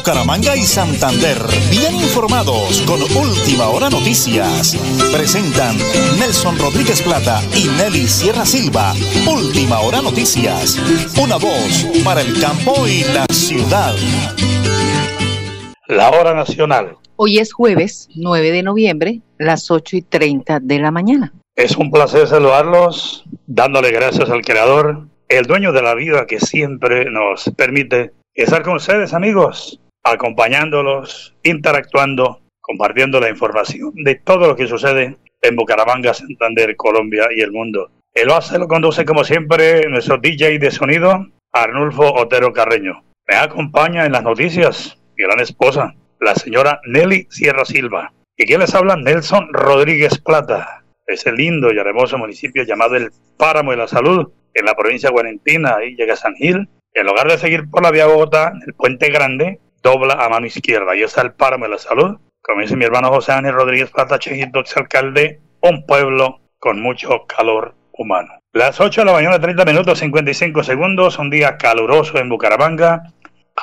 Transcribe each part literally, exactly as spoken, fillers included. Bucaramanga y Santander, bien informados con Última Hora Noticias. Presentan Nelson Rodríguez Plata y Nelly Sierra Silva. Última Hora Noticias, una voz para el campo y la ciudad. La hora nacional. Hoy es jueves nueve de noviembre, las ocho y treinta de la mañana. Es un placer saludarlos, dándole gracias al Creador, el dueño de la vida que siempre nos permite estar con ustedes, amigos, acompañándolos, interactuando, compartiendo la información de todo lo que sucede en Bucaramanga, Santander, Colombia y el mundo. Él lo hace, lo conduce como siempre nuestro D J de sonido, Arnulfo Otero Carreño. Me acompaña en las noticias mi gran esposa, la señora Nelly Sierra Silva. ¿Y quién les habla? Nelson Rodríguez Plata. Ese lindo y hermoso municipio llamado El Páramo de la Salud, en la provincia guarentina, ahí llega San Gil. En lugar de seguir por la vía Bogotá, el puente grande dobla a mano izquierda. Ahí está el Páramo de la Salud. Como dice mi hermano José Ángel Rodríguez Plata, Chejito, exalcalde, un pueblo con mucho calor humano. Las ocho de la mañana, treinta minutos, cincuenta y cinco segundos, un día caluroso en Bucaramanga.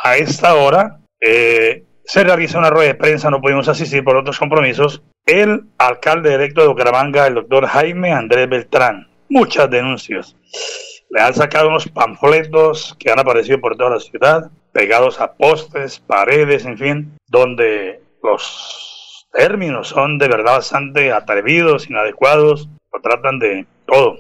A esta hora eh, se realiza una rueda de prensa, no pudimos asistir por otros compromisos. El alcalde electo de Bucaramanga, el doctor Jaime Andrés Beltrán. Muchas denuncias. Le han sacado unos panfletos que han aparecido por toda la ciudad, pegados a postes, paredes, en fin, donde los términos son de verdad bastante atrevidos, inadecuados, lo tratan de todo.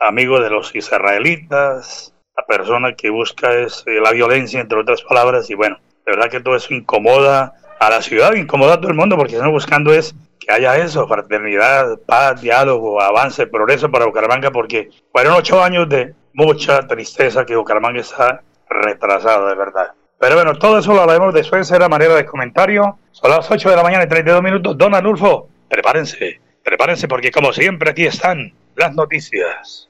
Amigos de los israelitas, la persona que busca es la violencia, entre otras palabras, y bueno, de verdad que todo eso incomoda a la ciudad, incomoda a todo el mundo, porque están buscando es que haya eso, fraternidad, paz, diálogo, avance, progreso para Bucaramanga, porque fueron ocho años de mucha tristeza que Bucaramanga está retrasada, de verdad. Pero bueno, todo eso lo hablaremos después, será manera de comentario. Son las ocho de la mañana y treinta y dos minutos. Don Arnulfo, prepárense, prepárense, porque como siempre aquí están las noticias.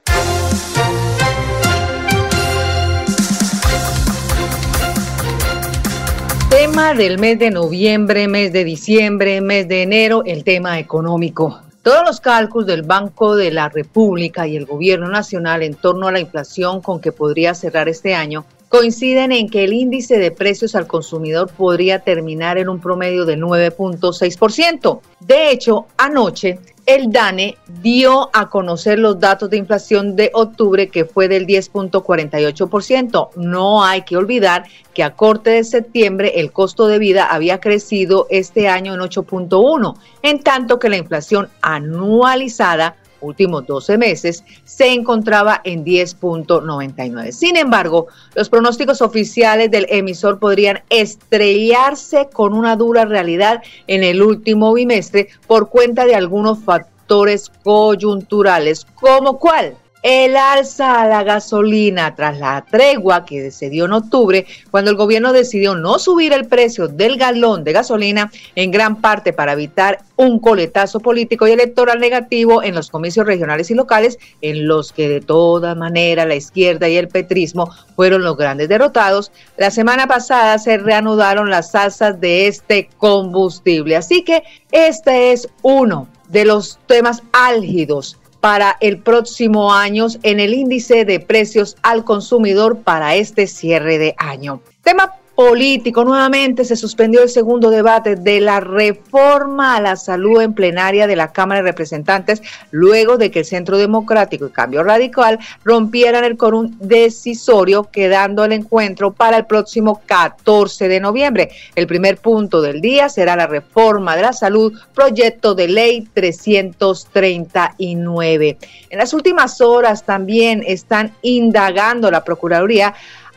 Tema del mes de noviembre, mes de diciembre, mes de enero, el tema económico. Todos los cálculos del Banco de la República y el Gobierno Nacional en torno a la inflación con que podría cerrar este año coinciden en que el índice de precios al consumidor podría terminar en un promedio de nueve punto seis por ciento. De hecho, anoche el DANE dio a conocer los datos de inflación de octubre, que fue del diez punto cuarenta y ocho por ciento. No hay que olvidar que a corte de septiembre el costo de vida había crecido este año en ocho punto uno, en tanto que la inflación anualizada, últimos doce meses, se encontraba en diez punto noventa y nueve. Sin embargo, los pronósticos oficiales del emisor podrían estrellarse con una dura realidad en el último bimestre por cuenta de algunos factores coyunturales, como cuál, el alza a la gasolina tras la tregua que se dio en octubre, cuando el gobierno decidió no subir el precio del galón de gasolina, en gran parte para evitar un coletazo político y electoral negativo en los comicios regionales y locales, en los que de toda manera la izquierda y el petrismo fueron los grandes derrotados. La semana pasada se reanudaron las alzas de este combustible. Así que este es uno de los temas álgidos para el próximo año en el índice de precios al consumidor para este cierre de año. Tema político, nuevamente se suspendió el segundo debate de la reforma a la salud en plenaria de la Cámara de Representantes, luego de que el Centro Democrático y Cambio Radical rompieran el quórum decisorio, quedando el encuentro para el próximo catorce de noviembre. El primer punto del día será la reforma de la salud, proyecto de ley trescientos treinta y nueve. En las últimas horas también están indagando la Procuraduría.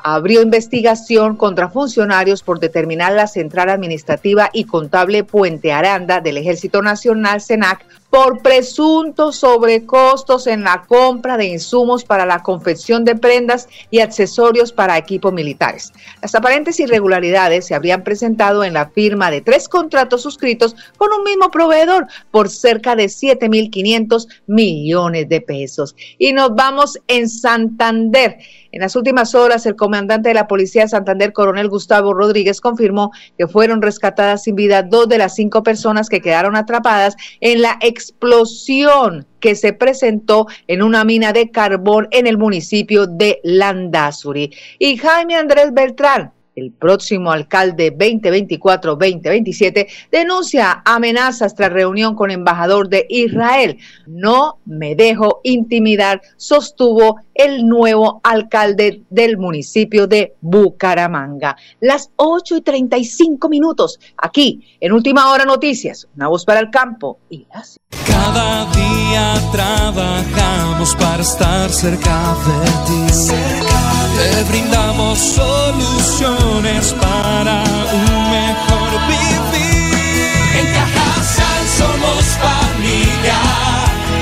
Abrió investigación contra funcionarios por determinar la Central Administrativa y Contable Puente Aranda del Ejército Nacional, SENAC, por presuntos sobrecostos en la compra de insumos para la confección de prendas y accesorios para equipos militares. Las aparentes irregularidades se habrían presentado en la firma de tres contratos suscritos con un mismo proveedor por cerca de siete mil quinientos millones de pesos. Y nos vamos en Santander. En las últimas horas, el comandante de la Policía de Santander, coronel Gustavo Rodríguez, confirmó que fueron rescatadas sin vida dos de las cinco personas que quedaron atrapadas en la explosión que se presentó en una mina de carbón en el municipio de Landazuri. Y Jaime Andrés Beltrán, El próximo alcalde veinte veinticuatro veinte veintisiete denuncia amenazas tras reunión con embajador de Israel. No me dejo intimidar, sostuvo el nuevo alcalde del municipio de Bucaramanga. Las ocho y treinta y cinco minutos, aquí en Última Hora Noticias, una voz para el campo y las... Cada día trabajamos para estar cerca de ti. Cerca. Te brindamos soluciones para un mejor vivir. En Cajasan somos familia,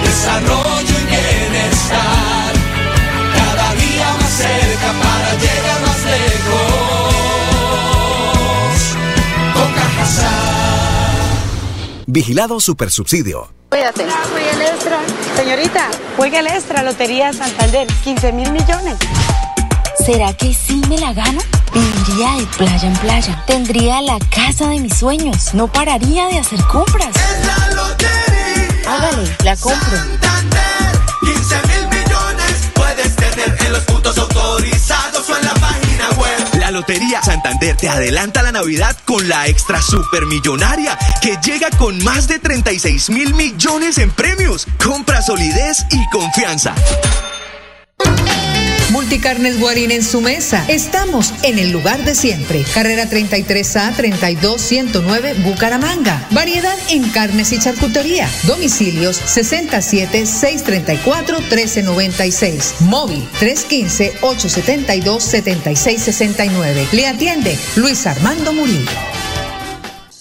desarrollo y bienestar. Cada día más cerca para llegar más lejos. Con Cajasan. Vigilado Supersubsidio. Cuídate. Juega el extra. Señorita, juega el extra, Lotería Santander, quince mil millones. ¿Será que sí me la gano? Viviría de playa en playa. Tendría la casa de mis sueños. No pararía de hacer compras. ¡Es la lotería! Hágale, la compro. Santander, quince mil millones puedes tener en los puntos autorizados o en la página web. La Lotería Santander te adelanta la Navidad con la extra supermillonaria que llega con más de treinta y seis mil millones en premios. Compra solidez y confianza. Multicarnes Guarín en su mesa. Estamos en el lugar de siempre. Carrera treinta y tres A treinta y dos ciento nueve Bucaramanga. Variedad en carnes y charcutería. Domicilios sesenta y siete seiscientos treinta y cuatro trece noventa y seis. Móvil tres uno cinco ocho siete dos siete seis seis nueve. Le atiende Luis Armando Murillo.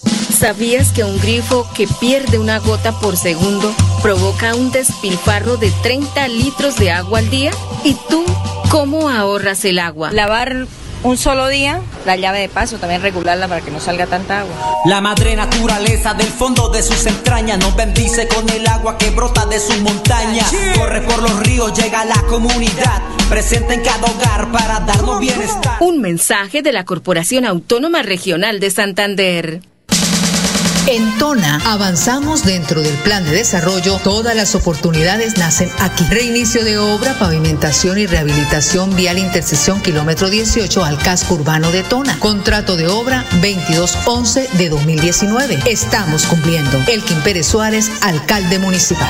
¿Sabías que un grifo que pierde una gota por segundo provoca un despilfarro de treinta litros de agua al día? ¿Y tú cómo ahorras el agua? Lavar un solo día, la llave de paso, también regularla para que no salga tanta agua. La madre naturaleza del fondo de sus entrañas nos bendice con el agua que brota de sus montañas. Corre por los ríos, llega a la comunidad, presente en cada hogar para darnos bienestar. Un mensaje de la Corporación Autónoma Regional de Santander. En Tona avanzamos dentro del plan de desarrollo. Todas las oportunidades nacen aquí. Reinicio de obra, pavimentación y rehabilitación vial intersección kilómetro dieciocho al casco urbano de Tona. Contrato de obra veintidós once de dos mil diecinueve. Estamos cumpliendo. Elkin Pérez Suárez, alcalde municipal.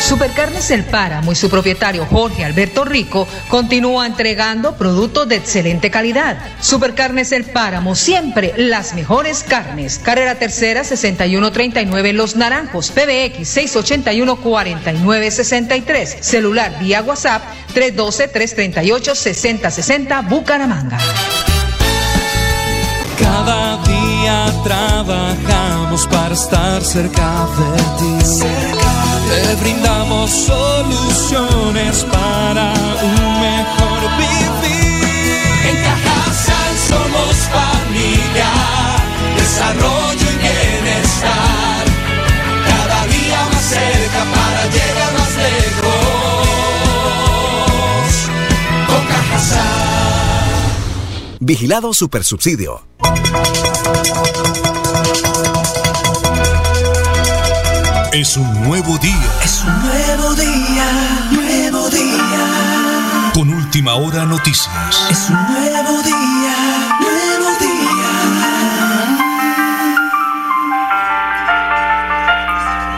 Supercarnes El Páramo y su propietario Jorge Alberto Rico continúa entregando productos de excelente calidad. Supercarnes El Páramo, siempre las mejores carnes. Carrera Tercera sesenta y uno treinta y nueve Los Naranjos, P B X seiscientos ochenta y uno cuarenta y nueve sesenta y tres, celular vía WhatsApp trescientos doce trescientos treinta y ocho sesenta sesenta Bucaramanga. Cada día trabajamos para estar cerca de ti. Cerca. Te brindamos soluciones para un mejor vivir. En Cajasan somos familia, desarrollo y bienestar. Cada día más cerca para llegar más lejos. Con Cajasan. Vigilado Supersubsidio. Es un nuevo día. Es un nuevo día, nuevo día. Con Última Hora Noticias. Es un nuevo día, nuevo día.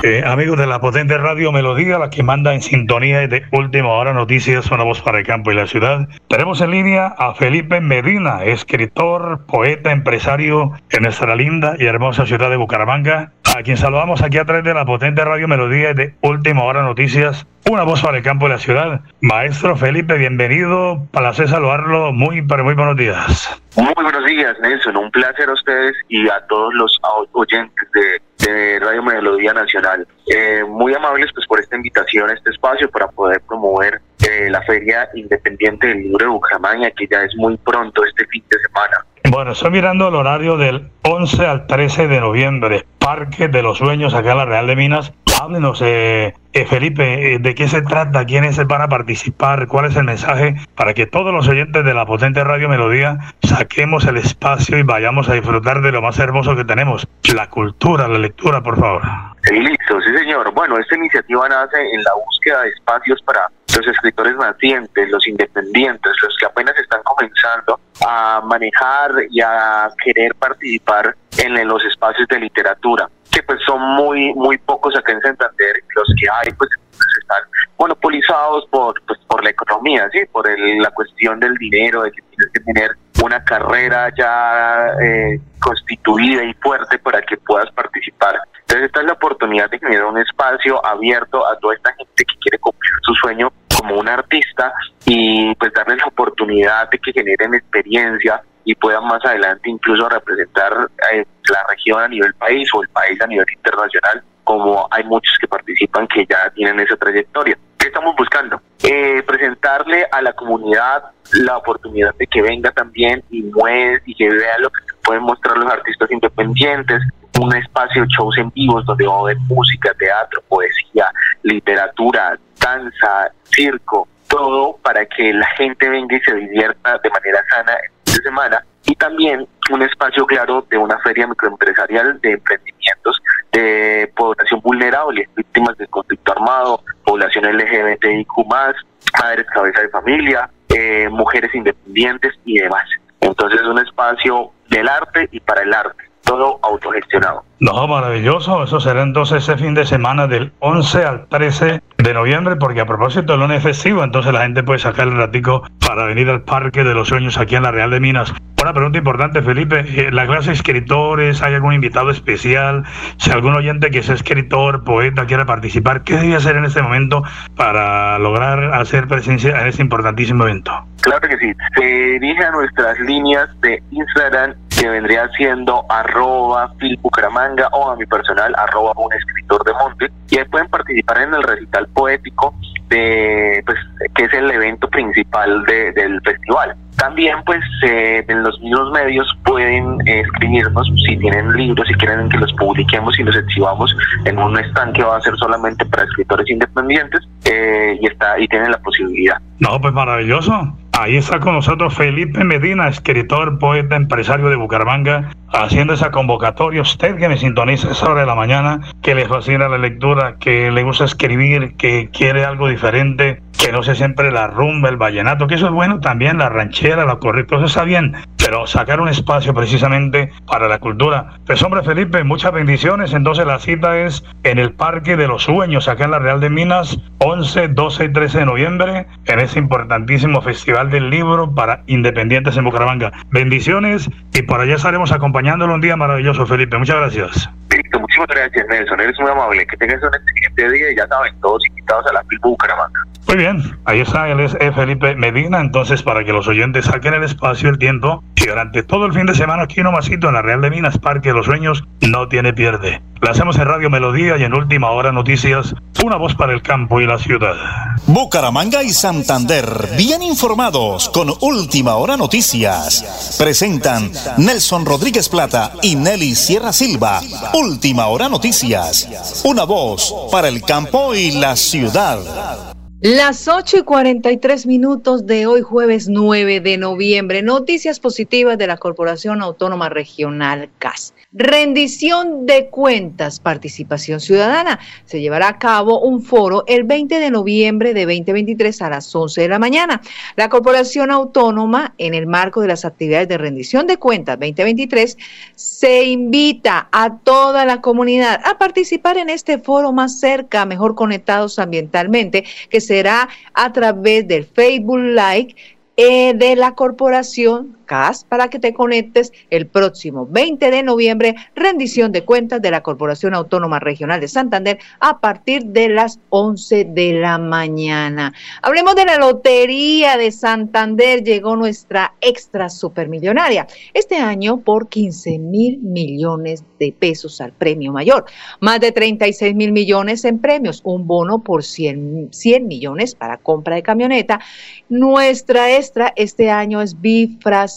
Eh, amigos de la potente Radio Melodía, la que manda en sintonía de Última Hora Noticias, una voz para el campo y la ciudad. Tenemos en línea a Felipe Medina, escritor, poeta, empresario en nuestra linda y hermosa ciudad de Bucaramanga, a quien saludamos aquí a través de la potente Radio Melodía de Última Hora Noticias, una voz para el campo de la ciudad. Maestro Felipe, bienvenido, placer saludarlo, muy, pero muy buenos días. Muy buenos días, Nelson, un placer a ustedes y a todos los oyentes de, de Radio Melodía Nacional. Eh, muy amables pues por esta invitación a este espacio para poder promover eh, la Feria Independiente del Libro de Bucaramanga, que ya es muy pronto, este fin de semana. Bueno, estoy mirando el horario del once al trece de noviembre, Parque de los Sueños, acá en la Real de Minas. Háblenos, eh, eh, Felipe, eh, ¿de qué se trata? ¿Quiénes van a participar? ¿Cuál es el mensaje? Para que todos los oyentes de la potente Radio Melodía saquemos el espacio y vayamos a disfrutar de lo más hermoso que tenemos, la cultura, la lectura, por favor. Sí, listo, sí señor. Bueno, esta iniciativa nace en la búsqueda de espacios para los escritores nacientes, los independientes, los que apenas están comenzando a manejar y a querer participar en los espacios de literatura, que pues son muy muy pocos acá en Santander. Los que hay pues están monopolizados por pues por la economía, sí, por el, la cuestión del dinero, de que tienes que tener una carrera ya eh, constituida y fuerte para que puedas participar. Entonces esta es la oportunidad de generar un espacio abierto a toda esta gente que quiere cumplir su sueño como un artista y pues darles la oportunidad de que generen experiencia y puedan más adelante incluso representar eh, la región a nivel país o el país a nivel internacional, como hay muchos que participan que ya tienen esa trayectoria. ¿Qué estamos buscando? Eh, presentarle a la comunidad la oportunidad de que venga también y mueve y que vea lo que pueden mostrar los artistas independientes, un espacio de shows en vivos donde va a haber música, teatro, poesía, literatura, danza, circo, todo para que la gente venga y se divierta de manera sana esta semana, y también un espacio claro de una feria microempresarial de emprendimientos de población vulnerable, víctimas del conflicto armado, población L G B T I Q más, madres cabeza de familia, eh, mujeres independientes y demás. Entonces es un espacio del arte y para el arte, todo autogestionado. No, maravilloso. Eso será entonces ese fin de semana del once al trece de noviembre, porque a propósito el lunes festivo, entonces la gente puede sacar el ratico para venir al Parque de los Sueños aquí en la Real de Minas. Una pregunta importante, Felipe, ¿la clase de escritores, hay algún invitado especial? Si algún oyente que sea escritor, poeta, quiera participar, ¿qué debe hacer en este momento para lograr hacer presencia en este importantísimo evento? Claro que sí, se dirige a nuestras líneas de Instagram, que vendría siendo arroba filbucaramanga, o a mi personal, arroba un escritor de monte, y ahí pueden participar en el recital poético de, pues, que es el evento principal de, del festival. También pues eh, en los mismos medios pueden eh, escribirnos si tienen libros, si quieren que los publiquemos y los exhibamos en un stand que va a ser solamente para escritores independientes, eh, y está y tienen la posibilidad. No, pues maravilloso. Ahí está con nosotros Felipe Medina, escritor, poeta, empresario de Bucaramanga, haciendo esa convocatoria. Usted que me sintoniza a esa hora de la mañana, que le fascina la lectura, que le gusta escribir, que quiere algo diferente, que no sea siempre la rumba, el vallenato, que eso es bueno también, la ranchera, la correcta, eso está bien, pero sacar un espacio precisamente para la cultura. Pues hombre, Felipe, muchas bendiciones. Entonces la cita es en el Parque de los Sueños, acá en la Real de Minas, once, doce y trece de noviembre, en ese importantísimo festival del libro para independientes en Bucaramanga. Bendiciones, y por allá estaremos acompañándolo un día maravilloso, Felipe. Muchas gracias. Listo, muchísimas gracias, Nelson. Eres muy amable. Que tengas un excelente día y ya saben, todos invitados a la FIL Bucaramanga. Muy bien, ahí está, él es Felipe Medina. Entonces, para que los oyentes saquen el espacio, el tiempo, y durante todo el fin de semana aquí nomasito en la Real de Minas, Parque de los Sueños, no tiene pierde. La hacemos en Radio Melodía y en Última Hora Noticias, una voz para el campo y la ciudad. Bucaramanga y Santander, bien informados con Última Hora Noticias. Presentan Nelson Rodríguez Plata y Nelly Sierra Silva. Última Hora Noticias, una voz para el campo y la ciudad. Las ocho y cuarenta y tres minutos de hoy, jueves nueve de noviembre. Noticias positivas de la Corporación Autónoma Regional C A S. Rendición de cuentas, participación ciudadana. Se llevará a cabo un foro el veinte de noviembre de dos mil veintitrés a las once de la mañana. La Corporación Autónoma, en el marco de las actividades de rendición de cuentas veinte veintitrés, se invita a toda la comunidad a participar en este foro más cerca, mejor conectados ambientalmente, que será a través del Facebook Live eh, de la Corporación C A S, para que te conectes el próximo veinte de noviembre, rendición de cuentas de la Corporación Autónoma Regional de Santander a partir de las once de la mañana. Hablemos de la Lotería de Santander. Llegó nuestra extra supermillonaria este año por quince mil millones de pesos al premio mayor, más de treinta y seis mil millones en premios, un bono por cien millones para compra de camioneta. Nuestra extra este año es bifraccional,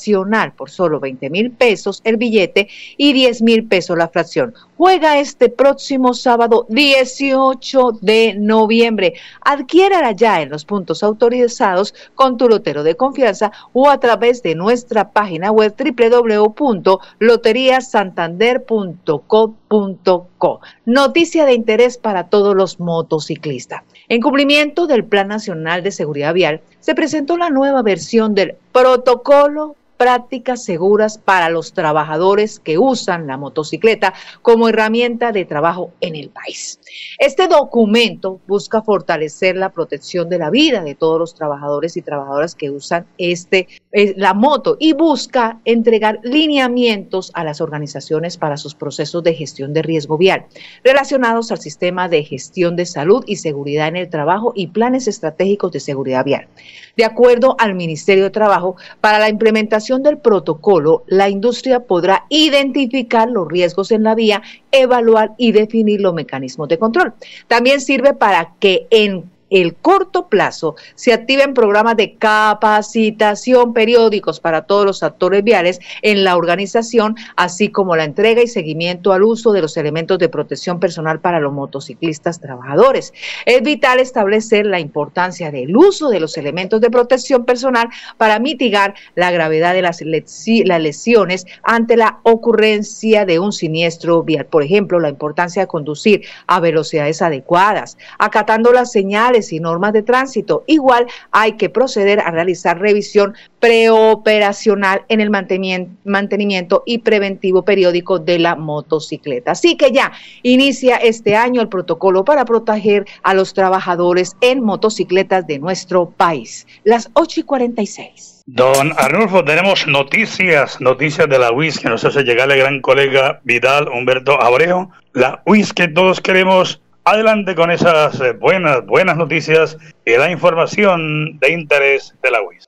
por solo veinte mil pesos el billete y diez mil pesos la fracción. Juega este próximo sábado dieciocho de noviembre. Adquiérala ya en los puntos autorizados con tu lotero de confianza o a través de nuestra página web doble u doble u doble u punto lotería santander punto com. punto co. Noticia de interés para todos los motociclistas. En cumplimiento del Plan Nacional de Seguridad Vial, se presentó la nueva versión del protocolo prácticas seguras para los trabajadores que usan la motocicleta como herramienta de trabajo en el país. Este documento busca fortalecer la protección de la vida de todos los trabajadores y trabajadoras que usan este, la moto y busca entregar lineamientos a las organizaciones para sus procesos de gestión de riesgo vial relacionados al sistema de gestión de salud y seguridad en el trabajo y planes estratégicos de seguridad vial. De acuerdo al Ministerio de Trabajo, para la implementación del protocolo, la industria podrá identificar los riesgos en la vía, evaluar y definir los mecanismos de control. También sirve para que en el corto plazo se activen programas de capacitación periódicos para todos los actores viales en la organización, así como la entrega y seguimiento al uso de los elementos de protección personal para los motociclistas trabajadores. Es vital establecer la importancia del uso de los elementos de protección personal para mitigar la gravedad de las lesiones ante la ocurrencia de un siniestro vial. Por ejemplo, la importancia de conducir a velocidades adecuadas, acatando las señales y normas de tránsito. Igual hay que proceder a realizar revisión preoperacional en el mantenimiento y preventivo periódico de la motocicleta. Así que ya inicia este año el protocolo para proteger a los trabajadores en motocicletas de nuestro país. Las ocho y cuarenta y seis. Don Arnulfo, tenemos noticias, noticias de la U I S que nos hace llegar el gran colega Vidal Humberto Abrejo. La U I S que todos queremos. Adelante con esas buenas, buenas noticias y la información de interés de la U I S.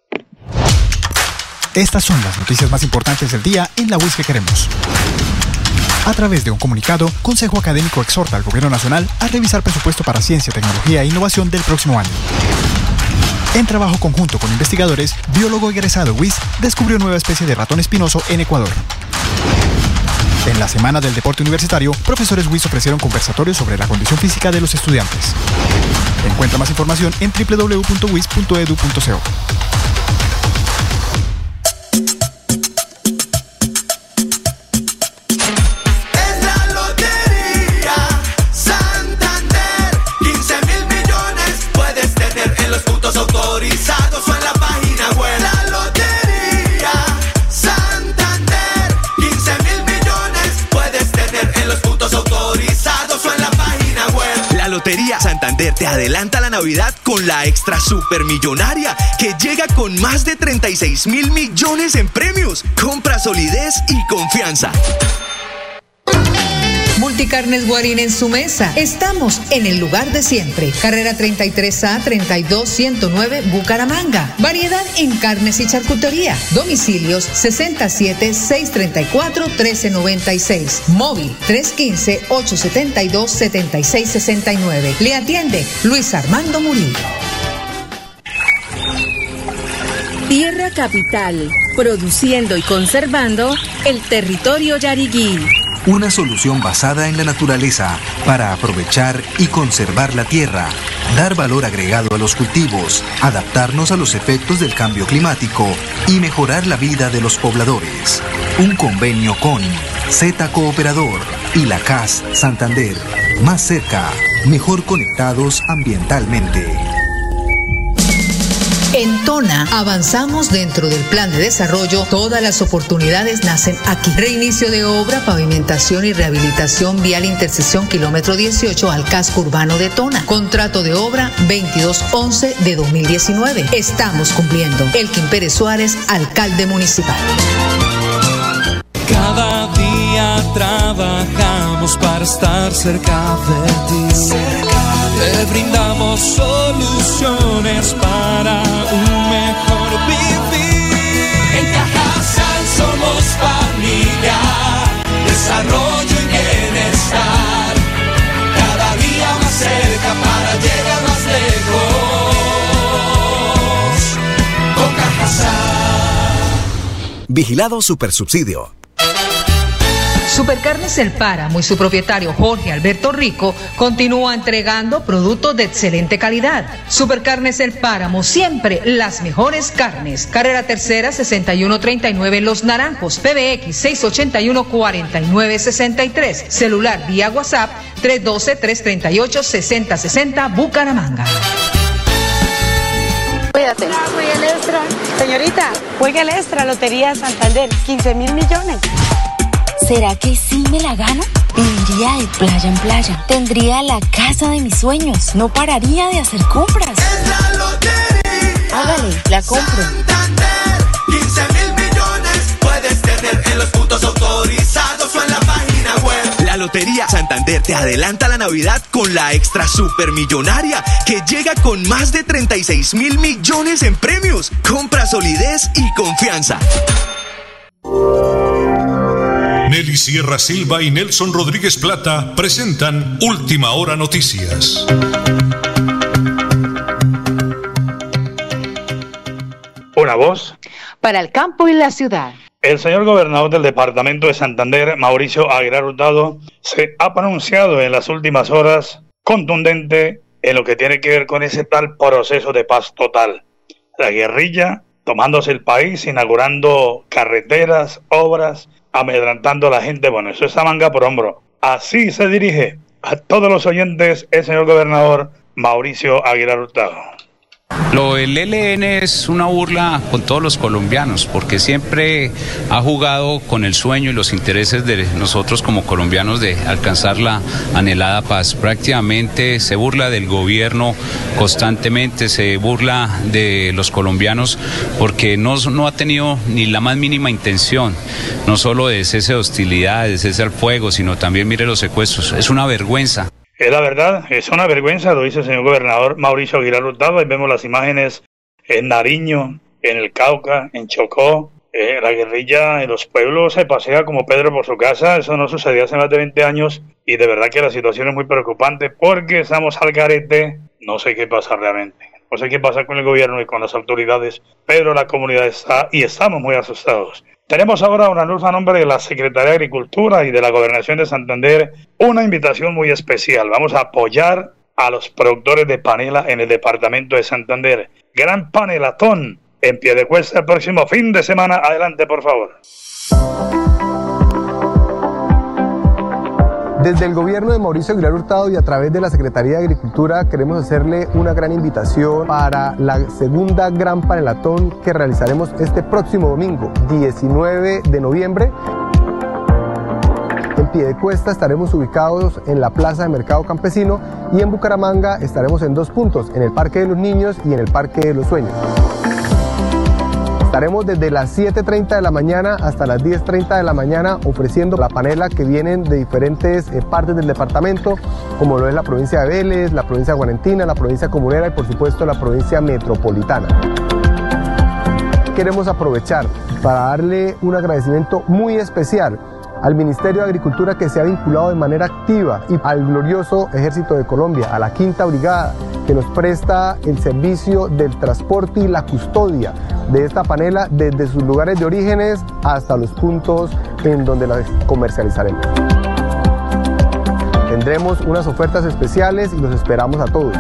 Estas son las noticias más importantes del día en la U I S que queremos. A través de un comunicado, Consejo Académico exhorta al Gobierno Nacional a revisar presupuesto para ciencia, tecnología e innovación del próximo año. En trabajo conjunto con investigadores, biólogo egresado U I S descubrió nueva especie de ratón espinoso en Ecuador. En la Semana del Deporte Universitario, profesores U I S ofrecieron conversatorios sobre la condición física de los estudiantes. Encuentra más información en doble u doble u doble u punto u i s punto e d u punto c o. Lotería Santander te adelanta la Navidad con la extra supermillonaria que llega con más de treinta y seis mil millones en premios. Compra solidez y confianza. Multicarnes Guarín en su mesa. Estamos en el lugar de siempre. Carrera treinta y tres A treinta y dos ciento nueve, Bucaramanga. Variedad en carnes y charcutería. Domicilios sesenta y siete, seiscientos treinta y cuatro, mil trescientos noventa y seis. Móvil trescientos quince, ochocientos setenta y dos, setenta y seis sesenta y nueve. Le atiende Luis Armando Murillo. Tierra Capital, produciendo y conservando el territorio yariguí. Una solución basada en la naturaleza para aprovechar y conservar la tierra, dar valor agregado a los cultivos, adaptarnos a los efectos del cambio climático y mejorar la vida de los pobladores. Un convenio con Z Cooperador y la C A S Santander. Más cerca, mejor conectados ambientalmente. En Tona, avanzamos dentro del plan de desarrollo. Todas las oportunidades nacen aquí. Reinicio de obra, pavimentación y rehabilitación vial intersección kilómetro dieciocho al casco urbano de Tona. Contrato de obra veintidós once de dos mil diecinueve. Estamos cumpliendo. Elkin Pérez Suárez, alcalde municipal. Cada día trabajamos para estar cerca de ti. Cerca. Te brindamos soluciones para un mejor vivir. En Cajasan somos familia, desarrollo y bienestar. Cada día más cerca para llegar más lejos. Con Cajasan. Vigilado Supersubsidio. Supercarnes El Páramo y su propietario Jorge Alberto Rico continúa entregando productos de excelente calidad. Supercarnes El Páramo, siempre las mejores carnes. Carrera Tercera sesenta y uno treinta y nueve Los Naranjos, P B X seis ochenta y uno cuarenta y nueve sesenta y tres, celular vía WhatsApp tres doce tres treinta y ocho sesenta sesenta, Bucaramanga. Cuídate. Ah, juegue el extra. Señorita, juegue el extra, Lotería Santander, quince mil millones. ¿Será que sí me la gano? Viviría de playa en playa. Tendría la casa de mis sueños. No pararía de hacer compras. Es la lotería. Hágale, la compro. Santander, quince mil millones. Puedes tener en los puntos autorizados o en la página web. La Lotería Santander te adelanta la Navidad con la extra supermillonaria que llega con más de treinta y seis mil millones en premios. Compra solidez y confianza. Nelly Sierra Silva y Nelson Rodríguez Plata presentan Última Hora Noticias. Una voz para el campo y la ciudad. El señor gobernador del departamento de Santander, Mauricio Aguilar Hurtado, se ha pronunciado en las últimas horas contundente en lo que tiene que ver con ese tal proceso de paz total. La guerrilla tomándose el país, inaugurando carreteras, obras, amedrantando a la gente. Bueno, eso es a manga por hombro. Así se dirige a todos los oyentes el señor gobernador Mauricio Aguilar Hurtado. Lo del E L N es una burla con todos los colombianos, porque siempre ha jugado con el sueño y los intereses de nosotros como colombianos de alcanzar la anhelada paz. Prácticamente se burla del gobierno constantemente, se burla de los colombianos, porque no, no ha tenido ni la más mínima intención, no solo de cese de hostilidades, de cese al fuego, sino también mire los secuestros. Es una vergüenza. Es la verdad, es una vergüenza, lo dice el señor gobernador Mauricio Aguilar Hurtado. Y vemos las imágenes en Nariño, en el Cauca, en Chocó. Eh, la guerrilla en los pueblos se pasea como Pedro por su casa. Eso no sucedió hace más de veinte años. Y de verdad que la situación es muy preocupante porque estamos al garete. No sé qué pasa realmente. No sé qué pasa con el gobierno y con las autoridades. Pero la comunidad está y estamos muy asustados. Tenemos ahora una luz a nombre de la Secretaría de Agricultura y de la Gobernación de Santander, una invitación muy especial. Vamos a apoyar a los productores de panela en el departamento de Santander. Gran panelatón en Piedecuesta el próximo fin de semana. Adelante, por favor. Desde el gobierno de Mauricio Aguilar Hurtado y a través de la Secretaría de Agricultura queremos hacerle una gran invitación para la segunda gran panelatón que realizaremos este próximo domingo, diecinueve de noviembre. En Piedecuesta estaremos ubicados en la Plaza de Mercado Campesino y en Bucaramanga estaremos en dos puntos, en el Parque de los Niños y en el Parque de los Sueños. Estaremos desde las siete y media de la mañana hasta las diez y media de la mañana ofreciendo la panela que vienen de diferentes partes del departamento, como lo es la provincia de Vélez, la provincia de Guarentina, la provincia comunera y por supuesto la provincia metropolitana. Queremos aprovechar para darle un agradecimiento muy especial al Ministerio de Agricultura que se ha vinculado de manera activa y al glorioso Ejército de Colombia, a la Quinta Brigada, que nos presta el servicio del transporte y la custodia de esta panela desde sus lugares de orígenes hasta los puntos en donde la comercializaremos. Tendremos unas ofertas especiales y los esperamos a todos.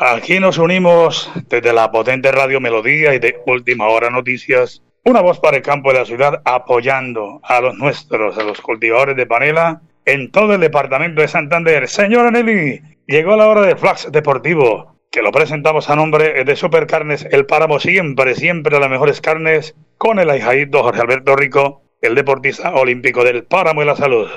Aquí nos unimos desde la potente Radio Melodía y de Última Hora Noticias, una voz para el campo de la ciudad, apoyando a los nuestros, a los cultivadores de panela en todo el departamento de Santander. Señora Nelly, llegó la hora del Flax Deportivo, que lo presentamos a nombre de Supercarnes El Páramo, siempre, siempre las mejores carnes, con el ahijadito Jorge Alberto Rico, el deportista olímpico del Páramo y la Salud.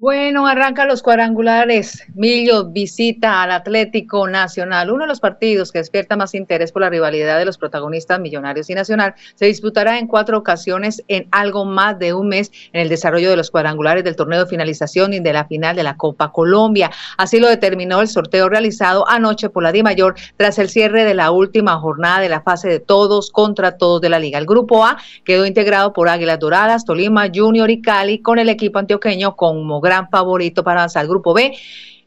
Bueno, arranca los cuadrangulares. Millos visita al Atlético Nacional. Uno de los partidos que despierta más interés por la rivalidad de los protagonistas Millonarios y Nacional se disputará en cuatro ocasiones en algo más de un mes en el desarrollo de los cuadrangulares del torneo de finalización y de la final de la Copa Colombia. Así lo determinó el sorteo realizado anoche por la Dimayor tras el cierre de la última jornada de la fase de todos contra todos de la Liga. El grupo A quedó integrado por Águilas Doradas, Tolima, Junior y Cali, con el equipo antioqueño como gran favorito para avanzar. Grupo B,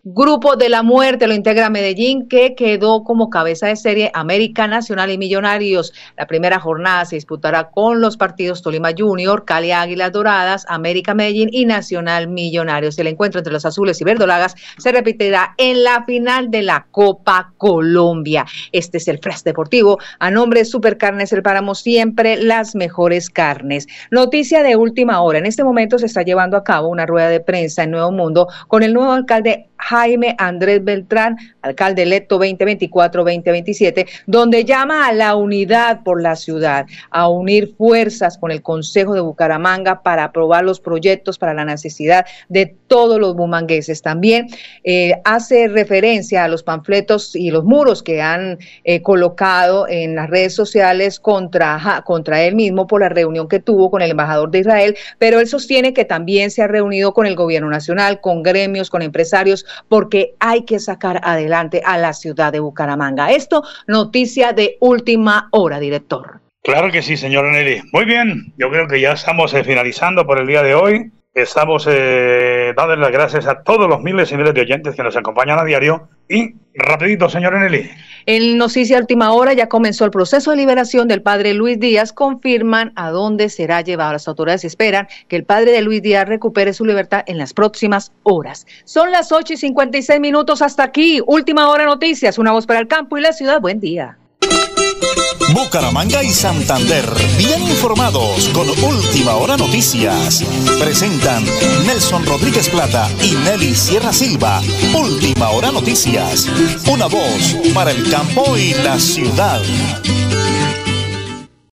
Grupo de la Muerte lo integra Medellín, que quedó como cabeza de serie América, Nacional y Millonarios. La primera jornada se disputará con los partidos Tolima Junior, Cali Águilas Doradas, América Medellín y Nacional Millonarios. El encuentro entre los azules y verdolagas se repetirá en la final de la Copa Colombia. Este es el Flash Deportivo a nombre de Supercarnes El Páramo, siempre las mejores carnes. Noticia de última hora. En este momento se está llevando a cabo una rueda de prensa en Nuevo Mundo con el nuevo alcalde Jaime Andrés Beltrán, alcalde electo veinte veinticuatro a veinte veintisiete, donde llama a la unidad por la ciudad, a unir fuerzas con el Consejo de Bucaramanga para aprobar los proyectos para la necesidad de todos los bumangueses. También eh, hace referencia a los panfletos y los muros que han eh, colocado en las redes sociales contra, contra él mismo por la reunión que tuvo con el embajador de Israel, pero él sostiene que también se ha reunido con el gobierno nacional, con gremios, con empresarios, porque hay que sacar adelante a la ciudad de Bucaramanga. Esto, noticia de última hora, director. Claro que sí, señora Nelly. Muy bien, yo creo que ya estamos eh, finalizando por el día de hoy. Estamos eh, dando las gracias a todos los miles y miles de oyentes que nos acompañan a diario. Y rapidito, señora Nelly. En noticia última hora, ya comenzó el proceso de liberación del padre Luis Díaz. Confirman a dónde será llevado. Las autoridades esperan que el padre de Luis Díaz recupere su libertad en las próximas horas. Son las ocho y cincuenta y seis minutos. Hasta aquí, última hora noticias. Una voz para el campo y la ciudad. Buen día. Bucaramanga y Santander, bien informados con Última Hora Noticias. Presentan Nelson Rodríguez Plata y Nelly Sierra Silva. Última Hora Noticias, una voz para el campo y la ciudad.